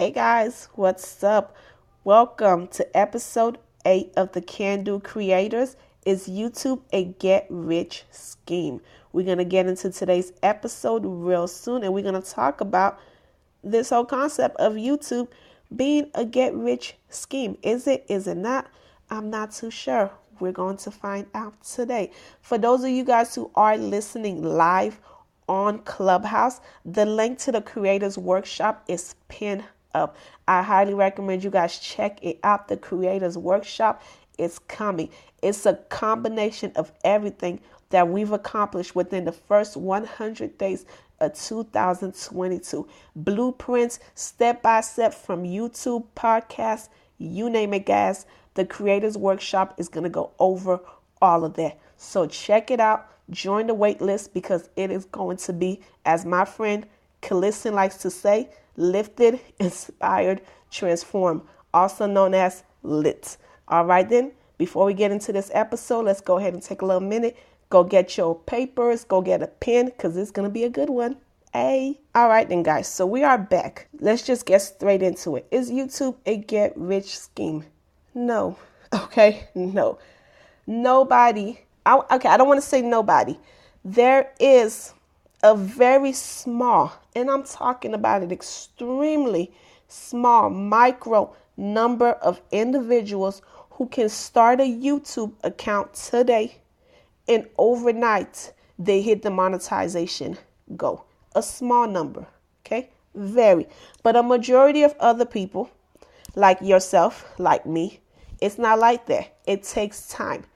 Hey guys, what's up? Welcome to episode 8 of the Can Do Creators. It's YouTube a get rich scheme. We're going to get into today's episode real soon, and we're going to talk about this whole concept of YouTube being a get rich scheme. Is it? Is it not? I'm not too sure. We're going to find out today. For those of you guys who are listening live on Clubhouse, the link to the Creators Workshop is pinned up. I highly recommend you guys check it out. The Creators Workshop is coming. It's a combination of everything that we've accomplished within the first 100 days of 2022. Blueprints, step-by-step from YouTube, podcasts, you name it, guys. The Creators Workshop is going to go over all of that. So check it out. Join the wait list because it is going to be, as my friend Kallisten likes to say, lifted, inspired, transformed, also known as lit. All right, then, before we get into this episode, let's go ahead and take a little minute. Go get your papers, go get a pen, because it's going to be a good one. Hey. All right, then, guys, so we are back. Let's just get straight into it. Is YouTube a get rich scheme? No. Okay, no. Nobody. I don't want to say nobody. There is a very small, and I'm talking about an extremely small micro number of individuals who can start a YouTube account today and overnight they hit the monetization goal. A small number, okay? Very. But a majority of other people, like yourself, like me, it's not like that. It takes time.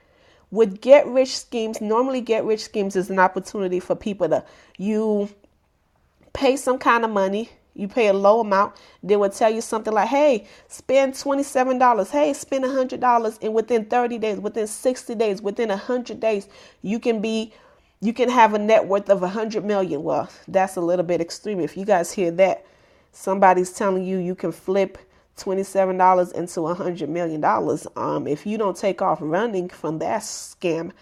With get-rich schemes, normally get-rich schemes is an opportunity for people to, you pay some kind of money, you pay a low amount, they will tell you something like, hey, spend $27, hey, spend $100, and within 30 days, within 60 days, within 100 days, you can have a net worth of $100 million. Well, that's a little bit extreme. If you guys hear that, somebody's telling you you can flip $27 into $100 million. If you don't take off running from that scam,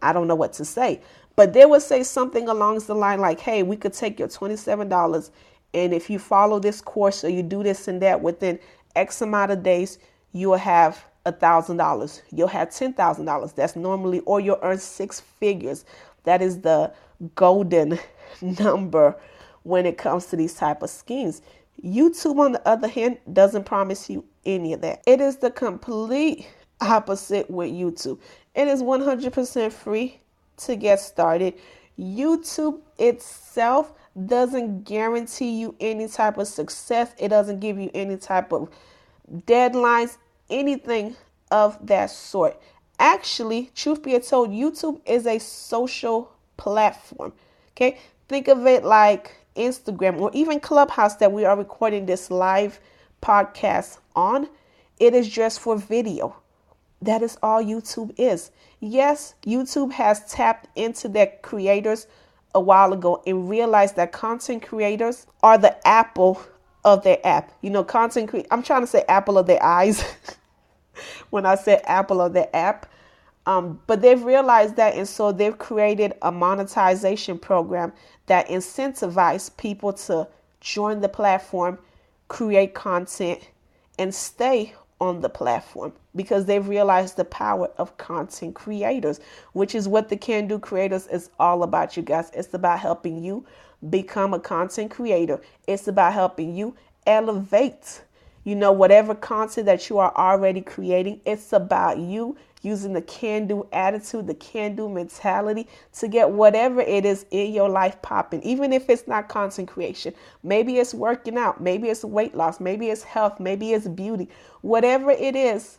I don't know what to say. But they would say something along the line like, hey, we could take your $27, and if you follow this course or you do this and that within X amount of days, you'll have $1,000, you'll have $10,000. That's normally, or you'll earn six figures. That is the golden number when it comes to these type of schemes. YouTube, on the other hand, doesn't promise you any of that. It is the complete opposite with YouTube. It is 100% free to get started. YouTube itself doesn't guarantee you any type of success. It doesn't give you any type of deadlines, anything of that sort. Actually, truth be told, YouTube is a social platform. Okay, think of it like Instagram or even Clubhouse that we are recording this live podcast on. It is just for video. That is all YouTube is. Yes, YouTube has tapped into their creators a while ago and realized that content creators are the apple of their app. You know, I'm trying to say apple of their eyes when I said apple of their app. But they've realized that, and so they've created a monetization program that incentivizes people to join the platform, create content, and stay on the platform because they've realized the power of content creators, which is what the Can Do Creators is all about, you guys. It's about helping you become a content creator. It's about helping you elevate, you know, whatever content that you are already creating. It's about you using the can-do attitude, the can-do mentality to get whatever it is in your life popping. Even if it's not content creation, maybe it's working out, maybe it's weight loss, maybe it's health, maybe it's beauty, whatever it is,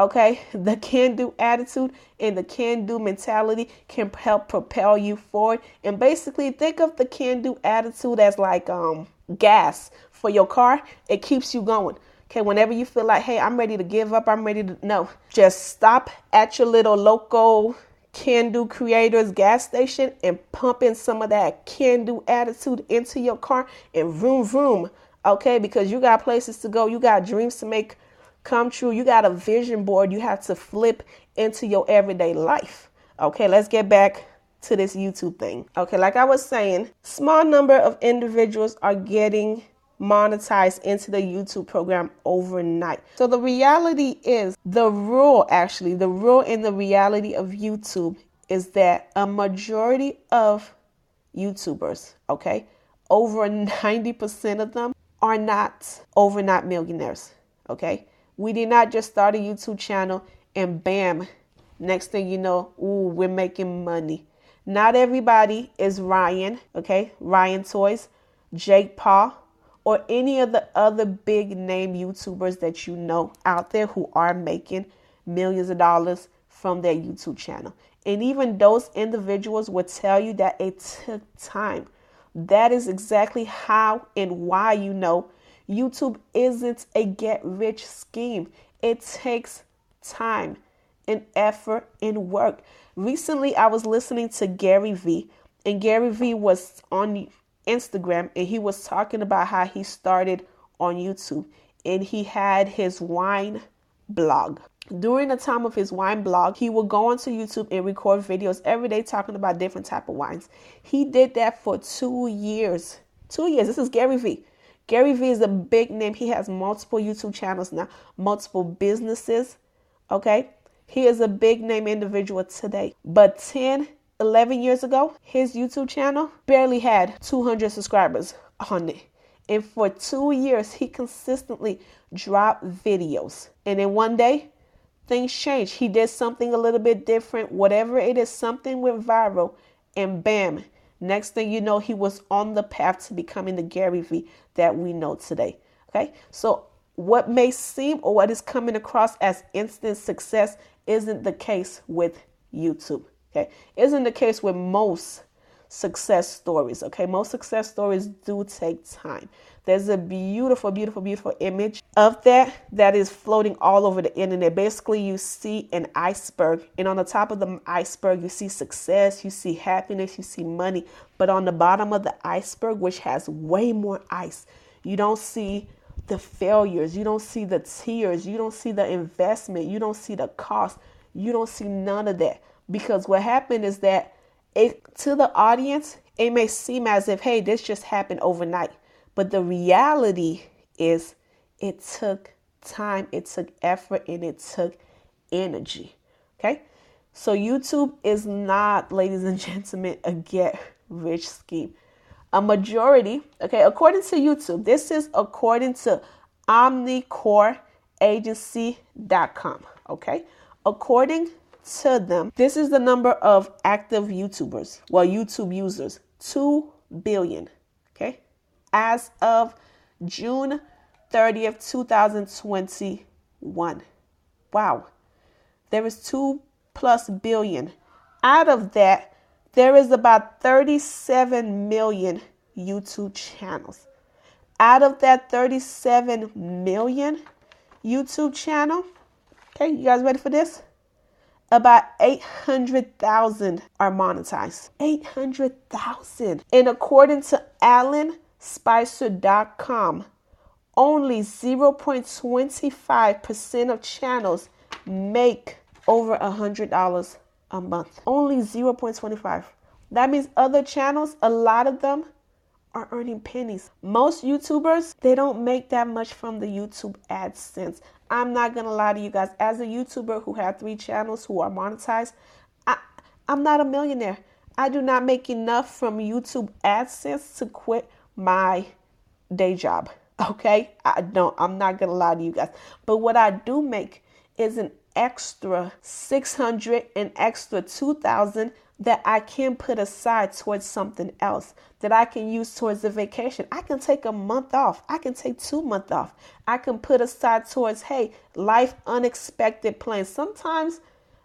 okay? The can-do attitude and the can-do mentality can help propel you forward. And basically think of the can-do attitude as like gas for your car. It keeps you going. Okay, whenever you feel like, hey, I'm ready to give up, just stop at your little local Can-Do Creators gas station and pump in some of that can-do attitude into your car and vroom, vroom, okay? Because you got places to go, you got dreams to make come true, you got a vision board you have to flip into your everyday life. Okay, let's get back to this YouTube thing. Okay, like I was saying, small number of individuals are getting monetized into the YouTube program overnight. So the reality is, the rule and the reality of YouTube is that a majority of YouTubers, okay, over 90% of them are not overnight millionaires, okay? We did not just start a YouTube channel and bam, next thing you know, ooh, we're making money. Not everybody is Ryan, okay? Ryan Toys, Jake Paul, or any of the other big name YouTubers that you know out there who are making millions of dollars from their YouTube channel. And even those individuals will tell you that it took time. That is exactly how and why, you know, YouTube isn't a get-rich scheme. It takes time and effort and work. Recently, I was listening to Gary V, and Gary V was on Instagram, and he was talking about how he started on YouTube, and he had his wine blog. During the time of his wine blog, he would go onto YouTube and record videos every day talking about different type of wines. He did that for 2 years. 2 years. This is Gary V. Gary V is a big name. He has multiple YouTube channels now, multiple businesses, okay? He is a big name individual today. But 10, 11 years ago, his YouTube channel barely had 200 subscribers on it. And for 2 years, he consistently dropped videos. And then one day, things changed. He did something a little bit different. Whatever it is, something went viral. And bam, next thing you know, he was on the path to becoming the Gary V that we know today. Okay, so what may seem or what is coming across as instant success isn't the case with YouTube. Okay, isn't the case with most success stories. Okay, most success stories do take time. There's a beautiful, beautiful, beautiful image of that is floating all over the internet. Basically, you see an iceberg, and on the top of the iceberg, you see success, you see happiness, you see money. But on the bottom of the iceberg, which has way more ice, you don't see the failures, you don't see the tears, you don't see the investment, you don't see the cost, you don't see none of that. Because what happened is that to the audience, it may seem as if, hey, this just happened overnight. But the reality is it took time, it took effort, and it took energy, okay? So YouTube is not, ladies and gentlemen, a get-rich scheme. A majority, okay, according to YouTube, this is according to OmnicoreAgency.com, okay? According to them, this is the number of active YouTubers, well, YouTube users, 2 billion, okay? As of June 30th, 2021. Wow. There is 2 plus billion. Out of that, there is about 37 million YouTube channels. Out of that 37 million YouTube channel, okay, you guys ready for this? About 800,000 are monetized. 800,000. And according to AlanSpicer.com, only 0.25% of channels make over $100 a month. Only 0.25. That means other channels, a lot of them are earning pennies. Most YouTubers, they don't make that much from the YouTube AdSense. I'm not going to lie to you guys. As a YouTuber who had 3 channels who are monetized, I'm not a millionaire. I do not make enough from YouTube AdSense to quit my day job. Okay? I don't. I'm not going to lie to you guys. But what I do make is an extra 600 and extra 2,000 that I can put aside towards something else that I can use towards the vacation. I can take a month off. I can take 2 months off. I can put aside towards, hey, life unexpected plans. Sometimes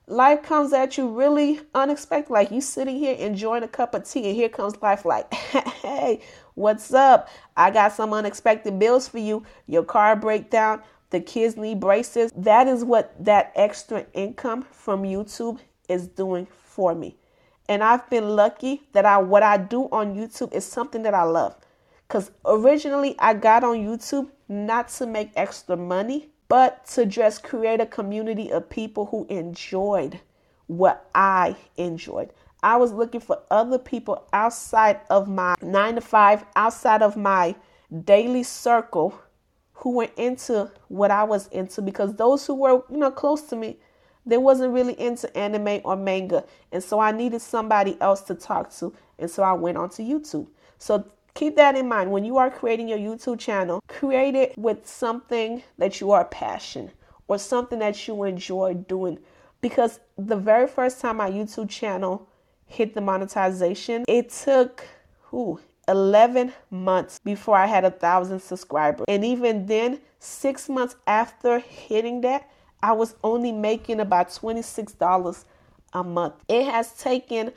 life comes at you really unexpected, like you sitting here enjoying a cup of tea and here comes life like, hey, what's up? I got some unexpected bills for you. Your car breakdown, the kids need braces. That is what that extra income from YouTube is doing for me. And I've been lucky that what I do on YouTube is something that I love. Because originally I got on YouTube not to make extra money, but to just create a community of people who enjoyed what I enjoyed. I was looking for other people outside of my 9 to 5, outside of my daily circle who went into what I was into, because those who were, close to me, they wasn't really into anime or manga. And so I needed somebody else to talk to. And so I went onto YouTube. So keep that in mind. When you are creating your YouTube channel, create it with something that you are passionate or something that you enjoy doing. Because the very first time my YouTube channel hit the monetization, it took 11 months before I had 1,000 subscribers. And even then, 6 months after hitting that, I was only making about $26 a month. It has taken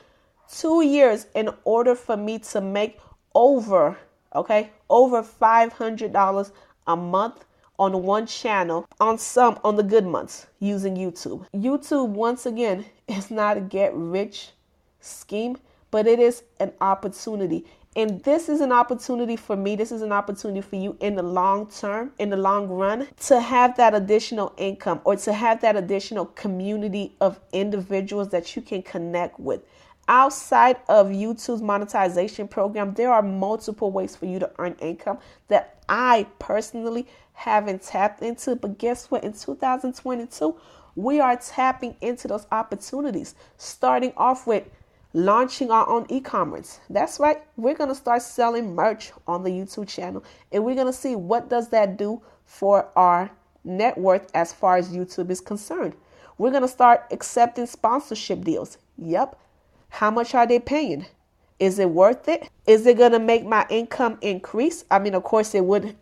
2 years in order for me to make over $500 a month on one channel, on the good months, using YouTube. YouTube, once again, is not a get-rich scheme, but it is an opportunity. And this is an opportunity for me. This is an opportunity for you in the long term, in the long run, to have that additional income or to have that additional community of individuals that you can connect with. Outside of YouTube's monetization program, there are multiple ways for you to earn income that I personally haven't tapped into. But guess what? In 2022, we are tapping into those opportunities, starting off with launching our own e-commerce. That's right. We're going to start selling merch on the YouTube channel, and we're going to see what does that do for our net worth as far as YouTube is concerned. We're going to start accepting sponsorship deals. Yep. How much are they paying? Is it worth it? Is it going to make my income increase? I mean, of course it would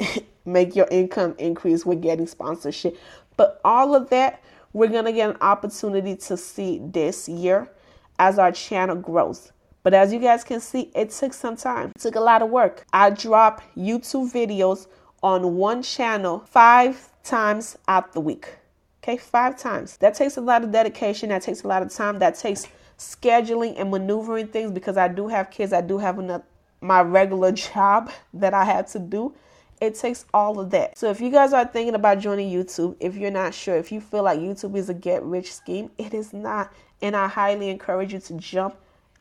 make your income increase with getting sponsorship, but all of that, we're going to get an opportunity to see this year as our channel grows. But as you guys can see, it took some time. It took a lot of work. I drop YouTube videos on one channel 5 times out the week. Okay, 5 times. That takes a lot of dedication. That takes a lot of time. That takes scheduling and maneuvering things, because I do have kids. I do have my regular job that I have to do. It takes all of that. So if you guys are thinking about joining YouTube, if you're not sure, if you feel like YouTube is a get-rich scheme, it is not. And I highly encourage you to jump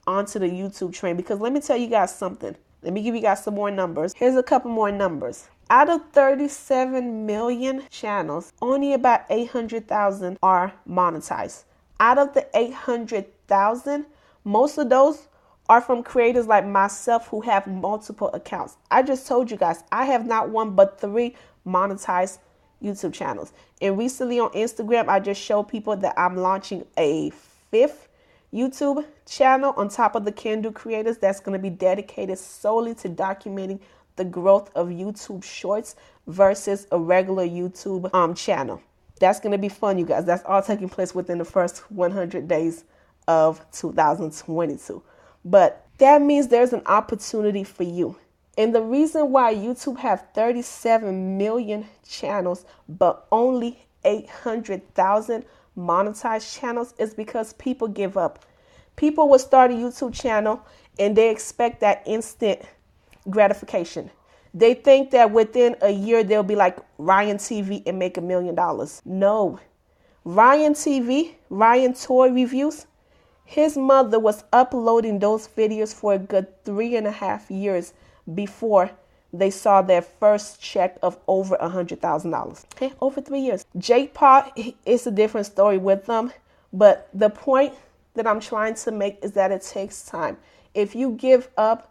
onto the YouTube train, because let me tell you guys something. Let me give you guys some more numbers. Here's a couple more numbers. Out of 37 million channels, only about 800,000 are monetized. Out of the 800,000, most of those are from creators like myself who have multiple accounts. I just told you guys, I have not 1 but 3 monetized YouTube channels. And recently on Instagram, I just showed people that I'm launching a 5th YouTube channel on top of the Can Do Creators that's going to be dedicated solely to documenting the growth of YouTube Shorts versus a regular YouTube channel. That's going to be fun, you guys. That's all taking place within the first 100 days of 2022. But that means there's an opportunity for you. And the reason why YouTube have 37 million channels but only 800,000 monetized channels is because people give up. People will start a YouTube channel and they expect that instant gratification. They think that within a year they'll be like Ryan TV and make $1 million. No. Ryan TV, Ryan Toy Reviews, his mother was uploading those videos for a good 3.5 years before they saw their first check of over $100,000. Okay, over 3 years. Jake Paul, it's a different story with them. But the point that I'm trying to make is that it takes time. If you give up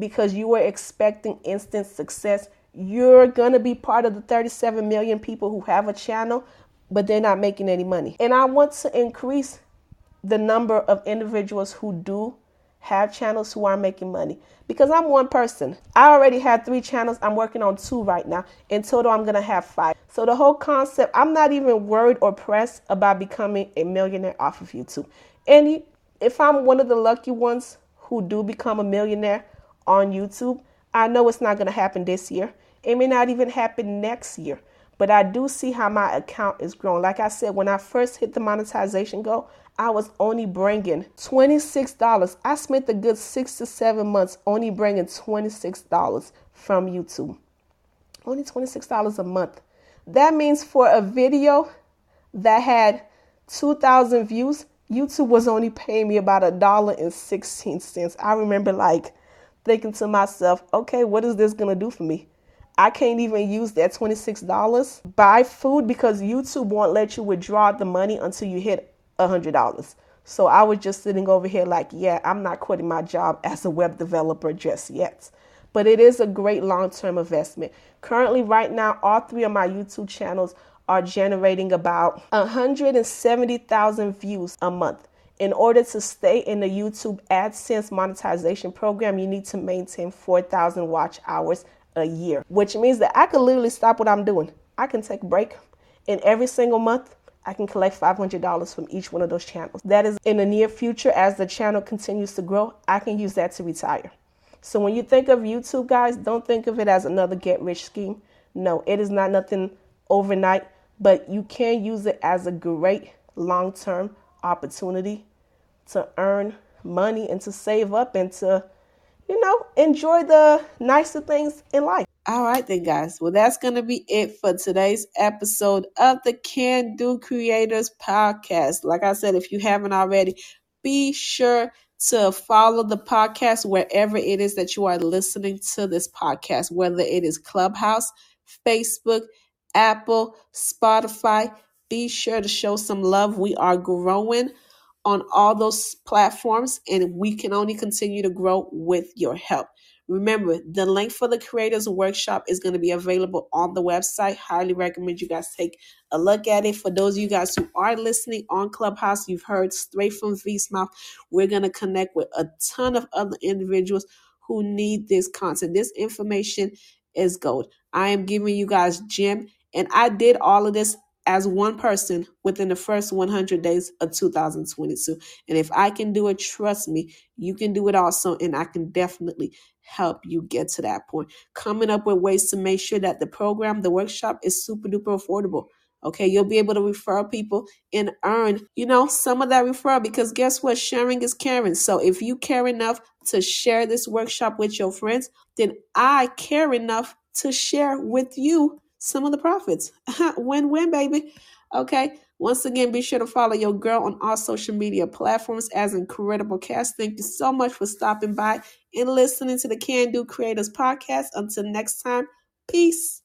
because you were expecting instant success, you're going to be part of the 37 million people who have a channel, but they're not making any money. And I want to increase the number of individuals who do have channels who are making money, because I'm one person. I already had 3 channels. I'm working on 2 right now. In total, I'm going to have 5. So the whole concept, I'm not even worried or pressed about becoming a millionaire off of YouTube. And if I'm one of the lucky ones who do become a millionaire on YouTube, I know it's not going to happen this year. It may not even happen next year, but I do see how my account is growing. Like I said, when I first hit the monetization goal, I was only bringing $26. I spent a good 6 to 7 months only bringing $26 from YouTube. Only $26 a month. That means for a video that had 2,000 views, YouTube was only paying me about $1.16. I remember thinking to myself, okay, what is this going to do for me? I can't even use that $26 buy food because YouTube won't let you withdraw the money until you hit $100. So I was just sitting over here like, yeah, I'm not quitting my job as a web developer just yet. But it is a great long-term investment. Currently, right now, all three of my YouTube channels are generating about 170,000 views a month. In order to stay in the YouTube AdSense monetization program, you need to maintain 4,000 watch hours a year, which means that I could literally stop what I'm doing. I can take a break, and every single month, I can collect $500 from each one of those channels. That is in the near future. As the channel continues to grow, I can use that to retire. So when you think of YouTube, guys, don't think of it as another get-rich scheme. No, it is not nothing overnight, but you can use it as a great long-term opportunity to earn money and to save up and to, you know, enjoy the nicer things in life. All right then, guys. Well, that's going to be it for today's episode of the Can Do Creators podcast. Like I said, if you haven't already, be sure to follow the podcast wherever it is that you are listening to this podcast, whether it is Clubhouse, Facebook, Apple, Spotify. Be sure to show some love. We are growing on all those platforms, and we can only continue to grow with your help. Remember, the link for the Creators Workshop is going to be available on the website. Highly recommend you guys take a look at it. For those of you guys who are listening on Clubhouse, you've heard straight from V's mouth. We're going to connect with a ton of other individuals who need this content. This information is gold. I am giving you guys gem, and I did all of this as one person within the first 100 days of 2022. And if I can do it, trust me, you can do it also. And I can definitely help you get to that point. Coming up with ways to make sure that the program, the workshop, is super duper affordable. Okay, you'll be able to refer people and earn, you know, some of that referral, because guess what? Sharing is caring. So if you care enough to share this workshop with your friends, then I care enough to share with you some of the profits. Win-win, baby. Okay. Once again, be sure to follow your girl on all social media platforms as Incredible Cast. Thank you so much for stopping by and listening to the Can Do Creators podcast. Until next time, peace.